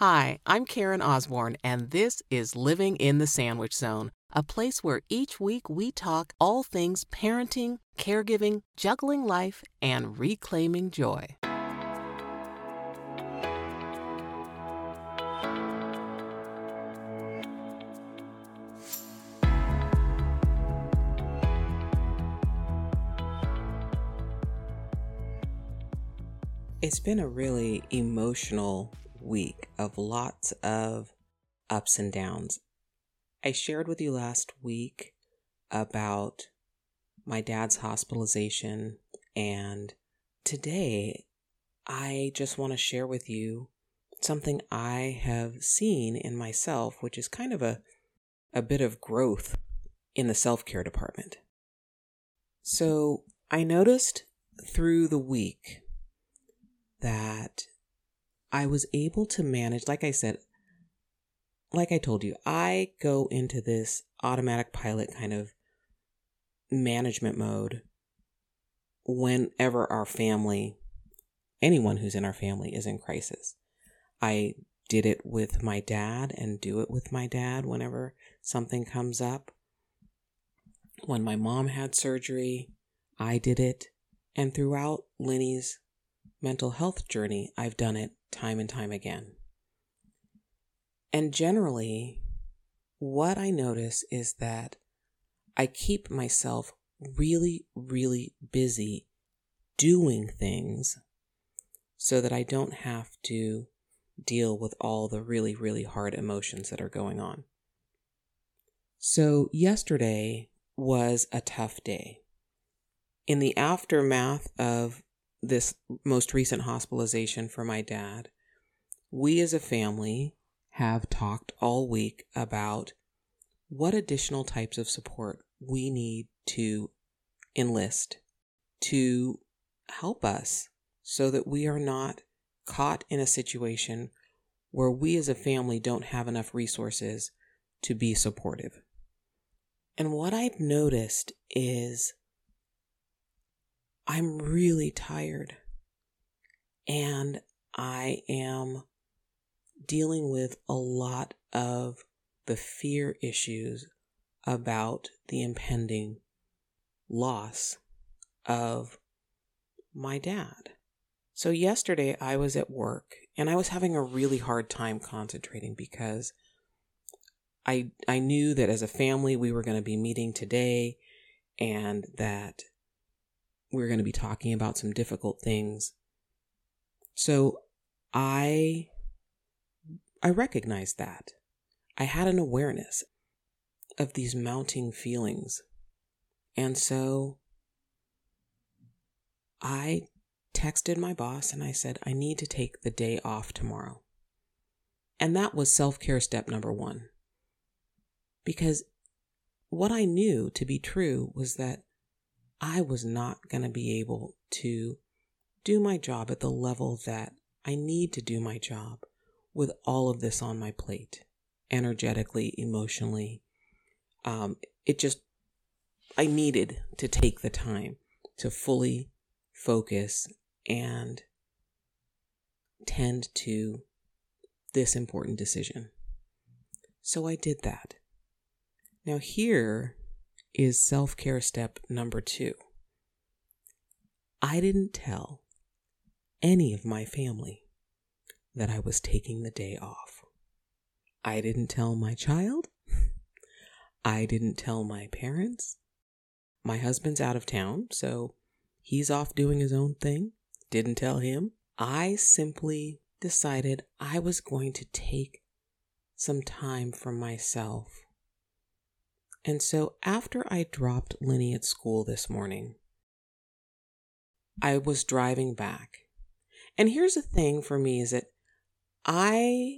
Hi, I'm Karen Osborne, and this is Living in the Sandwich Zone, a place where each week we talk all things parenting, caregiving, juggling life, and reclaiming joy. It's been a really emotional week of lots of ups and downs. I shared with you last week about my dad's hospitalization, and today I just want to share with you something I have seen in myself, which is kind of a bit of growth in the self-care department. So I noticed through the week that I was able to manage, like I told you, I go into this automatic pilot kind of management mode whenever our family, anyone who's in our family, is in crisis. I did it with my dad and do it with my dad whenever something comes up. When my mom had surgery, I did it. And throughout Linny's mental health journey, I've done it time and time again. And generally, what I notice is that I keep myself really, really busy doing things so that I don't have to deal with all the really, really hard emotions that are going on. So yesterday was a tough day. In the aftermath of this most recent hospitalization for my dad, we as a family have talked all week about what additional types of support we need to enlist to help us so that we are not caught in a situation where we as a family don't have enough resources to be supportive. And what I've noticed is I'm really tired, and I am dealing with a lot of the fear issues about the impending loss of my dad. So yesterday I was at work and I was having a really hard time concentrating because I knew that as a family we were going to be meeting today and that we're going to be talking about some difficult things. So I recognized that. I had an awareness of these mounting feelings. And so I texted my boss and I said, I need to take the day off tomorrow. And that was self-care step number one. Because what I knew to be true was that I was not going to be able to do my job at the level that I need to do my job with all of this on my plate, energetically, emotionally. I needed to take the time to fully focus and tend to this important decision. So I did that. Now here is self-care step number two. I didn't tell any of my family that I was taking the day off. I didn't tell my child. I didn't tell my parents. My husband's out of town, so he's off doing his own thing. Didn't tell him. I simply decided I was going to take some time for myself. And so after I dropped Linny at school this morning, I was driving back. And here's the thing for me is that I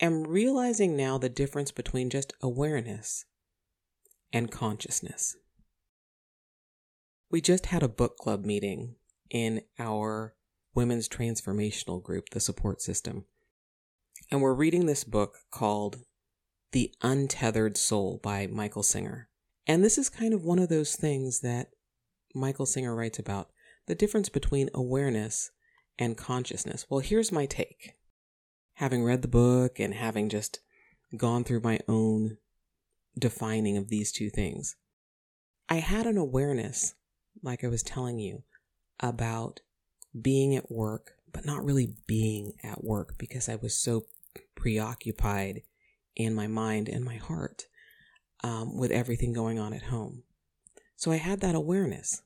am realizing now the difference between just awareness and consciousness. We just had a book club meeting in our women's transformational group, the support system. And we're reading this book called The Untethered Soul by Michael Singer. And this is kind of one of those things that Michael Singer writes about, the difference between awareness and consciousness. Well, here's my take. having read the book and having just gone through my own defining of these two things, I had an awareness, like I was telling you, about being at work, but not really being at work because I was so preoccupied in my mind and my heart with everything going on at home. So I had that awareness.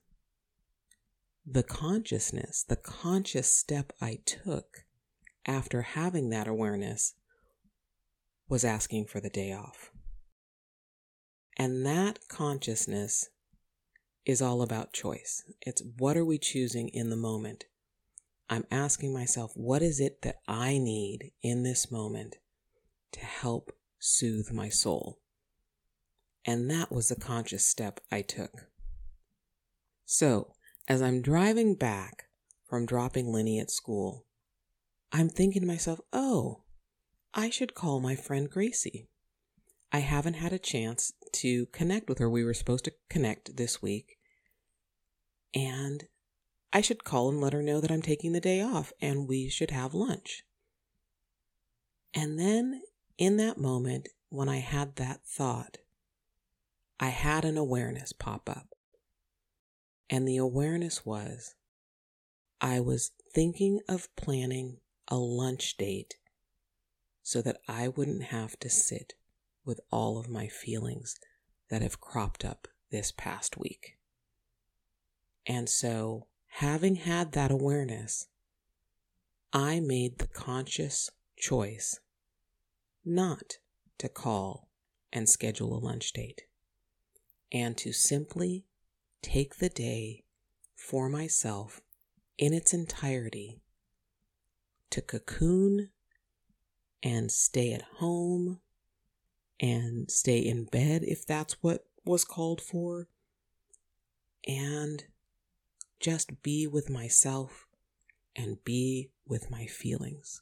The consciousness, the conscious step I took after having that awareness was asking for the day off. And that consciousness is all about choice. It's what are we choosing in the moment? I'm asking myself, what is it that I need in this moment to help soothe my soul? And that was the conscious step I took. So, as I'm driving back from dropping Linny at school, I'm thinking to myself, oh, I should call my friend Gracie. I haven't had a chance to connect with her. We were supposed to connect this week. And I should call and let her know that I'm taking the day off and we should have lunch. And then in that moment, when I had that thought, I had an awareness pop up. And the awareness was, I was thinking of planning a lunch date so that I wouldn't have to sit with all of my feelings that have cropped up this past week. And so, having had that awareness, I made the conscious choice not to call and schedule a lunch date and to simply take the day for myself in its entirety to cocoon and stay at home and stay in bed if that's what was called for, and just be with myself and be with my feelings.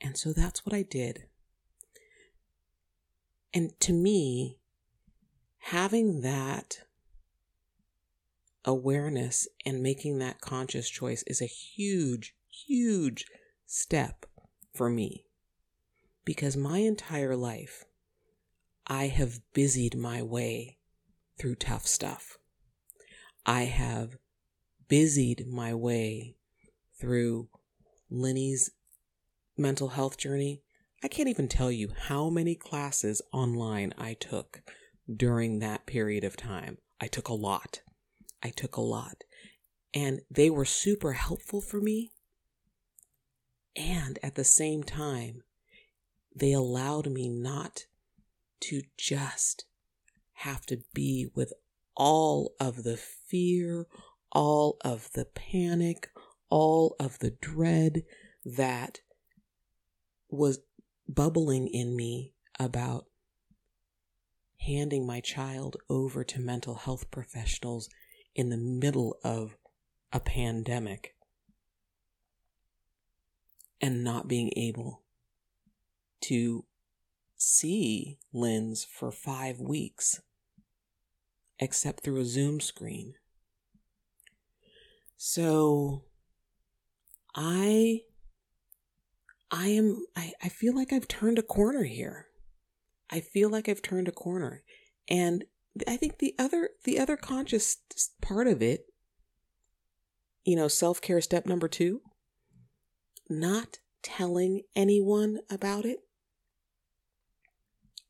And so that's what I did. And to me, having that awareness and making that conscious choice is a huge, huge step for me, because my entire life, I have busied my way through tough stuff. I have busied my way through Linny's mental health journey. I can't even tell you how many classes online I took during that period of time. I took a lot. And they were super helpful for me. And at the same time, they allowed me not to just have to be with all of the fear, all of the panic, all of the dread that was bubbling in me about handing my child over to mental health professionals in the middle of a pandemic and not being able to see Linz for 5 weeks, except through a Zoom screen. So I feel like I've turned a corner here. I feel like I've turned a corner. And I think the other conscious part of it, self-care step number 2, not telling anyone about it.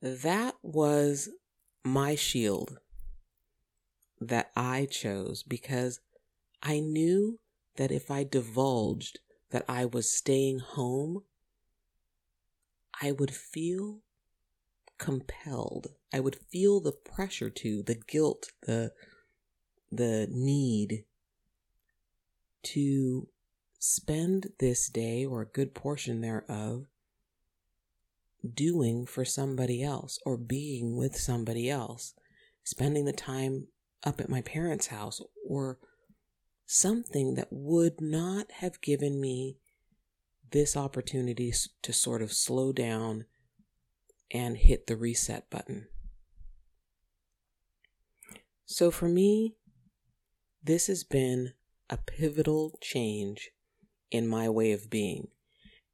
That was my shield that I chose, because I knew that if I divulged that I was staying home, I would feel compelled. I would feel the pressure to, the guilt, the need to spend this day or a good portion thereof doing for somebody else or being with somebody else, spending the time up at my parents' house or something that would not have given me this opportunity to sort of slow down and hit the reset button. So for me, this has been a pivotal change in my way of being.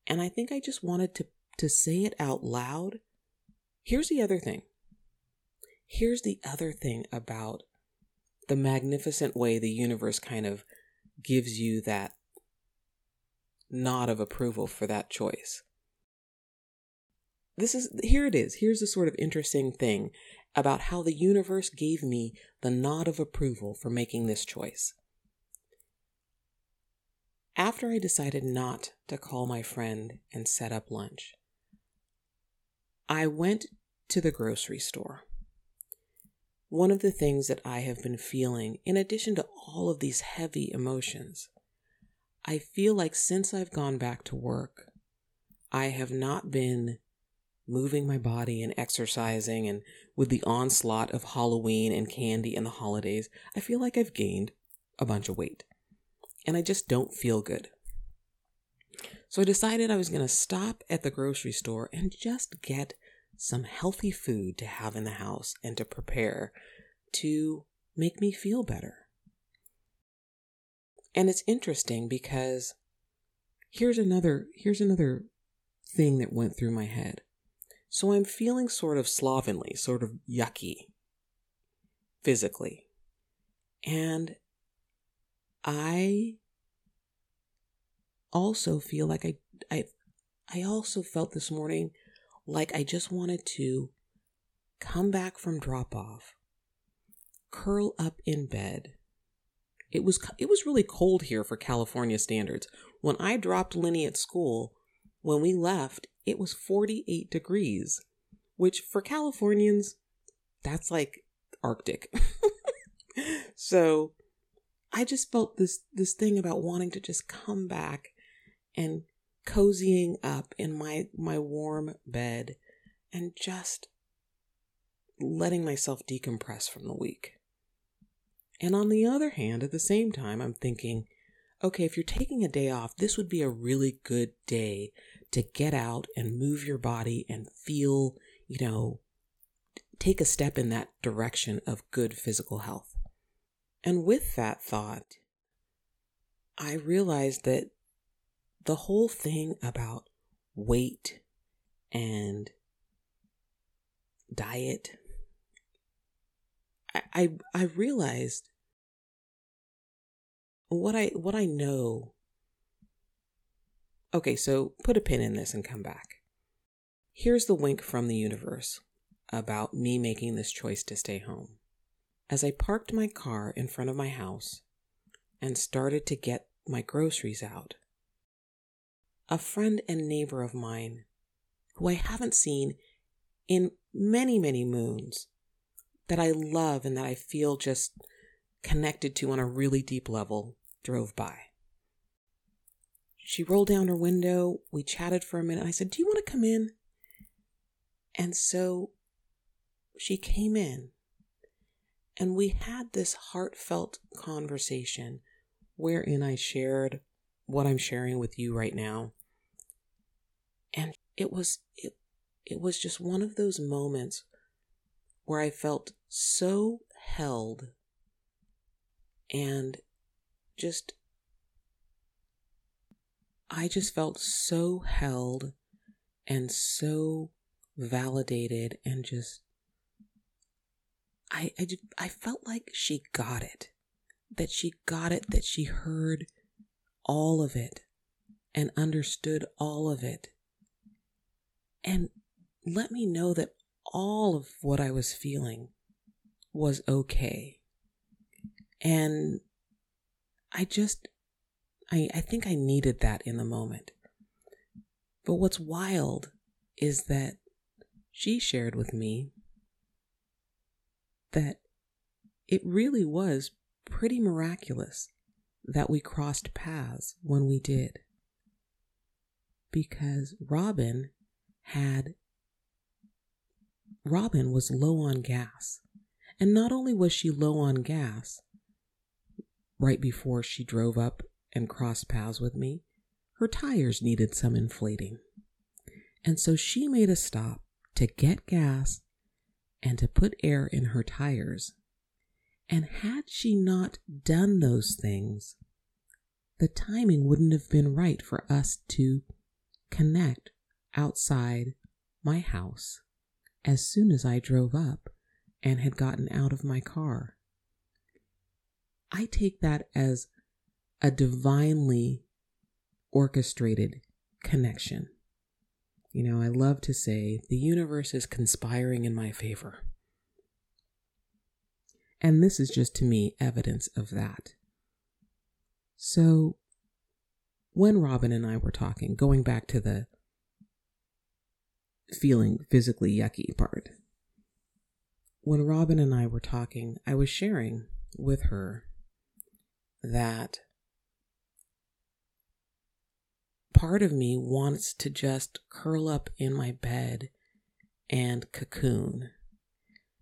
And I think I just wanted to say it out loud. Here's the other thing. Here's the other thing about the magnificent way the universe kind of gives you that nod of approval for that choice. Here it is. Here's the sort of interesting thing about how the universe gave me the nod of approval for making this choice. After I decided not to call my friend and set up lunch, I went to the grocery store. One of the things that I have been feeling, in addition to all of these heavy emotions, I feel like since I've gone back to work, I have not been moving my body and exercising, and with the onslaught of Halloween and candy and the holidays, I feel like I've gained a bunch of weight. And I just don't feel good. So I decided I was going to stop at the grocery store and just get some healthy food to have in the house and to prepare to make me feel better. And it's interesting because here's another thing that went through my head. So I'm feeling sort of slovenly, sort of yucky physically. And I also feel like I also felt this morning like I just wanted to come back from drop off, curl up in bed. It was really cold here for California standards. When I dropped Linny at school, when we left, it was 48 degrees, which for Californians, that's like Arctic. So I just felt this thing about wanting to just come back and cozying up in my warm bed and just letting myself decompress from the week. And on the other hand, at the same time, I'm thinking, okay, if you're taking a day off, this would be a really good day to get out and move your body and feel, take a step in that direction of good physical health. And with that thought, I realized that the whole thing about weight and diet, I realized what I know. Okay, so put a pin in this and come back. Here's the wink from the universe about me making this choice to stay home. As I parked my car in front of my house and started to get my groceries out, a friend and neighbor of mine, who I haven't seen in many, many moons, that I love and that I feel just connected to on a really deep level, drove by. She rolled down her window. We chatted for a minute. And I said, "Do you want to come in?" And so she came in. And we had this heartfelt conversation wherein I shared what I'm sharing with you right now. And it was just one of those moments where I felt so held and I just felt so held and so validated and just I felt like she got it, that she heard all of it and understood all of it and let me know that all of what I was feeling was okay. And I think I needed that in the moment. But what's wild is that she shared with me that it really was pretty miraculous that we crossed paths when we did. Because Robin was low on gas. And not only was she low on gas right before she drove up and crossed paths with me, her tires needed some inflating. And so she made a stop to get gas and to put air in her tires. And had she not done those things, the timing wouldn't have been right for us to connect outside my house as soon as I drove up and had gotten out of my car. I take that as a divinely orchestrated connection. You know, I love to say the universe is conspiring in my favor. And this is just, to me, evidence of that. So when Robin and I were talking, going back to the feeling physically yucky part, when Robin and I were talking, I was sharing with her that part of me wants to just curl up in my bed and cocoon.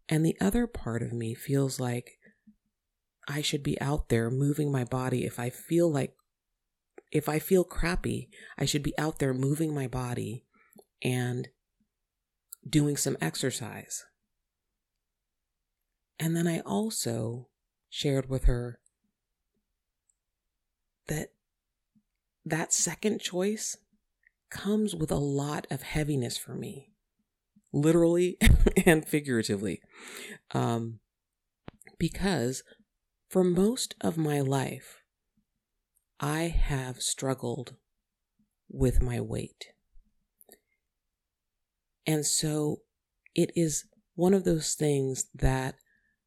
And the other part of me feels like I should be out there moving my body. If I feel crappy, I should be out there moving my body and doing some exercise. And then I also shared with her that that second choice comes with a lot of heaviness for me, literally and figuratively, because for most of my life, I have struggled with my weight. And so it is one of those things that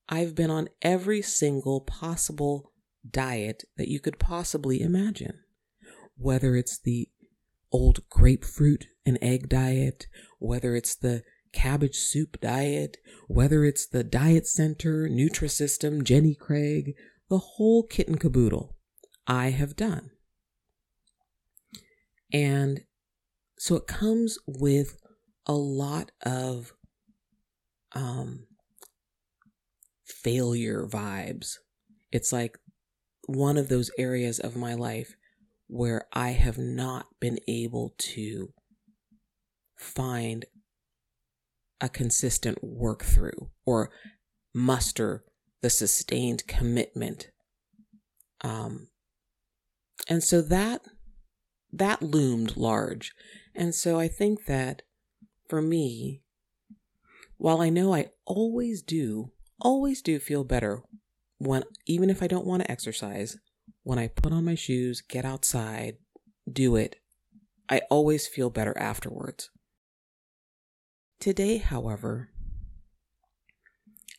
I've been on every single possible diet that you could possibly imagine, whether it's the old grapefruit and egg diet, whether it's the cabbage soup diet, whether it's the Diet Center, Nutrisystem, Jenny Craig, the whole kit and caboodle I have done. And so it comes with a lot of failure vibes. It's like one of those areas of my life where I have not been able to find a consistent work through or muster the sustained commitment. And so that loomed large. And so I think that for me, while I know I always do feel better when, even if I don't want to exercise, when I put on my shoes, get outside, do it, I always feel better afterwards. Today, however,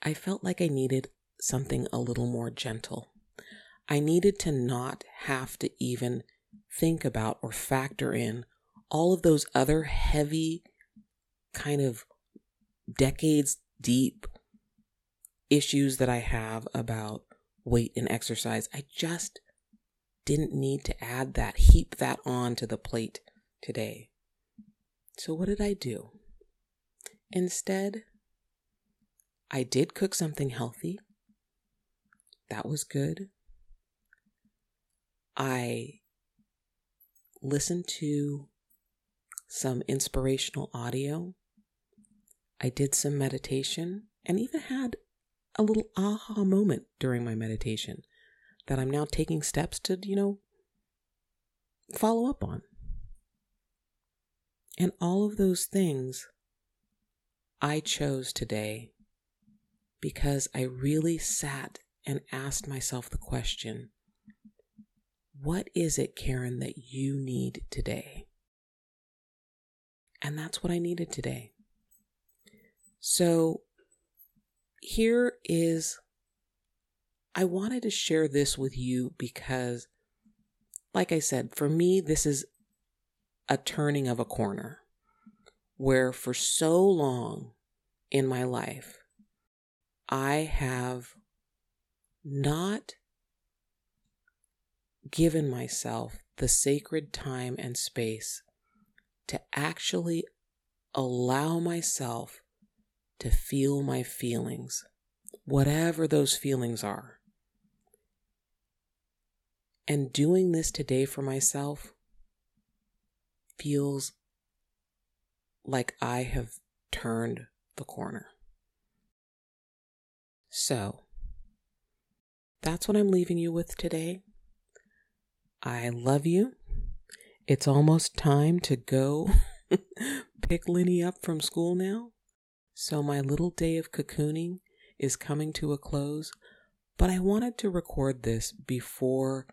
I felt like I needed something a little more gentle. I needed to not have to even think about or factor in all of those other heavy, kind of decades deep issues that I have about weight and exercise. I just didn't need to add that, heap that on to the plate today. So what did I do? Instead, I did cook something healthy. That was good. I listened to some inspirational audio. I did some meditation and even had a little aha moment during my meditation that I'm now taking steps to, follow up on. And all of those things I chose today because I really sat and asked myself the question, what is it, Karen, that you need today? And that's what I needed today. So here is, I wanted to share this with you because, like I said, for me, this is a turning of a corner. Where for so long in my life, I have not given myself the sacred time and space to actually allow myself to feel my feelings, whatever those feelings are. And doing this today for myself feels like I have turned the corner. So that's what I'm leaving you with today. I love you. It's almost time to go pick Linny up from school now. So my little day of cocooning is coming to a close, but I wanted to record this before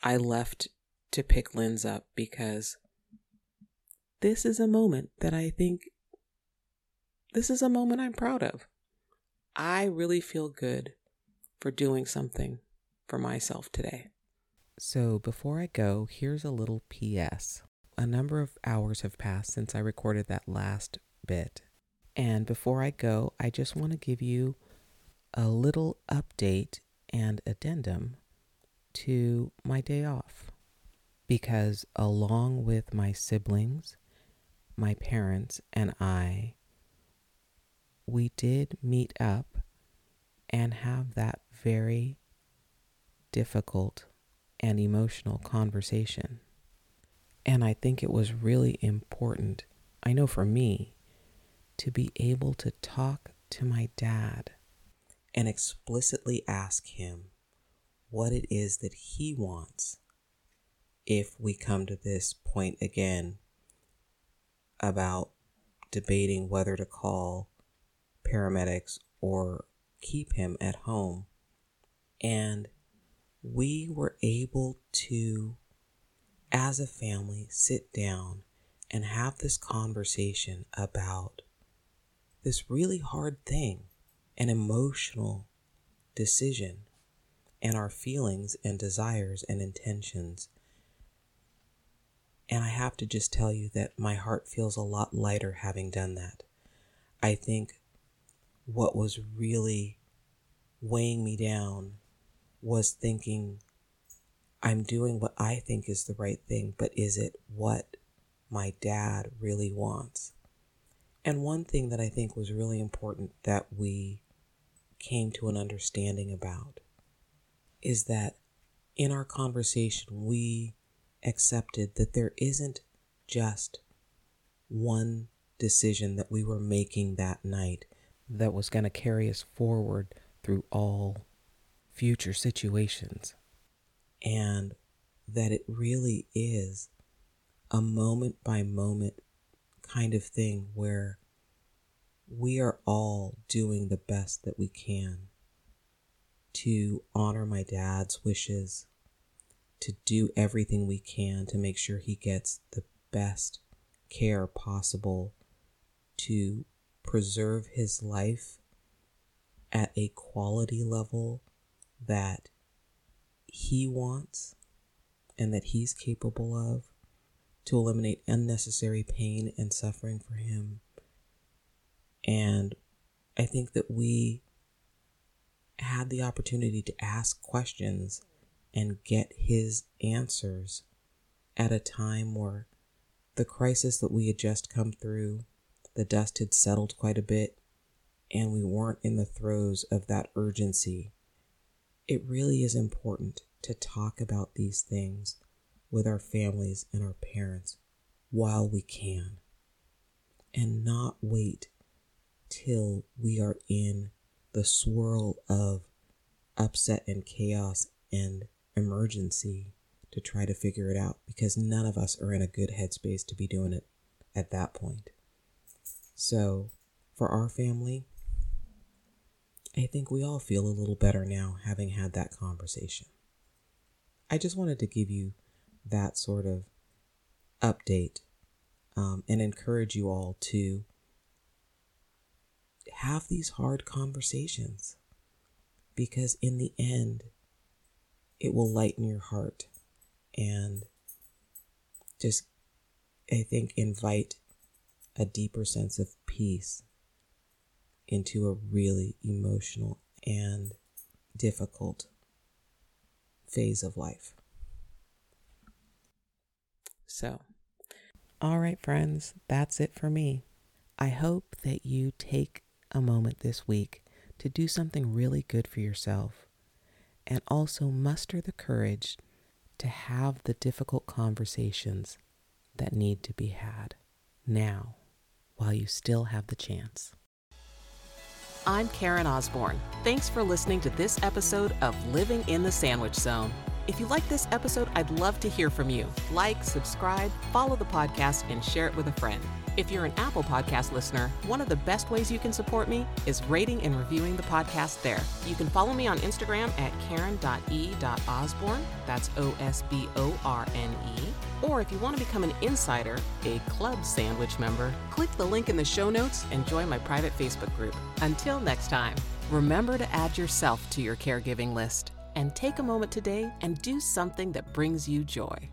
I left to pick Linz up because this is a moment that I think this is a moment I'm proud of. I really feel good for doing something for myself today. So before I go, here's a little PS. A number of hours have passed since I recorded that last bit. And before I go, I just want to give you a little update and addendum to my day off. Because along with my siblings, my parents, and I, we did meet up and have that very difficult and emotional conversation. And I think it was really important, I know for me, to be able to talk to my dad and explicitly ask him what it is that he wants if we come to this point again about debating whether to call paramedics or keep him at home. And we were able to, as a family, sit down and have this conversation about this really hard thing, an emotional decision, and our feelings and desires and intentions. And I have to just tell you that my heart feels a lot lighter having done that. I think what was really weighing me down was thinking, I'm doing what I think is the right thing, but is it what my dad really wants? And one thing that I think was really important that we came to an understanding about is that in our conversation, we accepted that there isn't just one decision that we were making that night that was going to carry us forward through all future situations. And that it really is a moment by moment kind of thing where we are all doing the best that we can to honor my dad's wishes, to do everything we can to make sure he gets the best care possible to preserve his life at a quality level that he wants and that he's capable of, to eliminate unnecessary pain and suffering for him. And I think that we had the opportunity to ask questions and get his answers at a time where the crisis that we had just come through, the dust had settled quite a bit, and we weren't in the throes of that urgency. It really is important to talk about these things with our families and our parents while we can, and not wait till we are in the swirl of upset and chaos and emergency to try to figure it out, because none of us are in a good headspace to be doing it at that point. So for our family, I think we all feel a little better now having had that conversation. I just wanted to give you that sort of update, and encourage you all to have these hard conversations, because in the end, it will lighten your heart and just, I think, invite a deeper sense of peace into a really emotional and difficult phase of life. So, all right, friends, that's it for me. I hope that you take a moment this week to do something really good for yourself, and also muster the courage to have the difficult conversations that need to be had now while you still have the chance. I'm Karen Osborne. Thanks for listening to this episode of Living in the Sandwich Zone. If you like this episode, I'd love to hear from you. Like, subscribe, follow the podcast, and share it with a friend. If you're an Apple Podcast listener, one of the best ways you can support me is rating and reviewing the podcast there. You can follow me on Instagram at karen.e.osborne, that's Osborne, or if you want to become an insider, a club sandwich member, click the link in the show notes and join my private Facebook group. Until next time, remember to add yourself to your caregiving list and take a moment today and do something that brings you joy.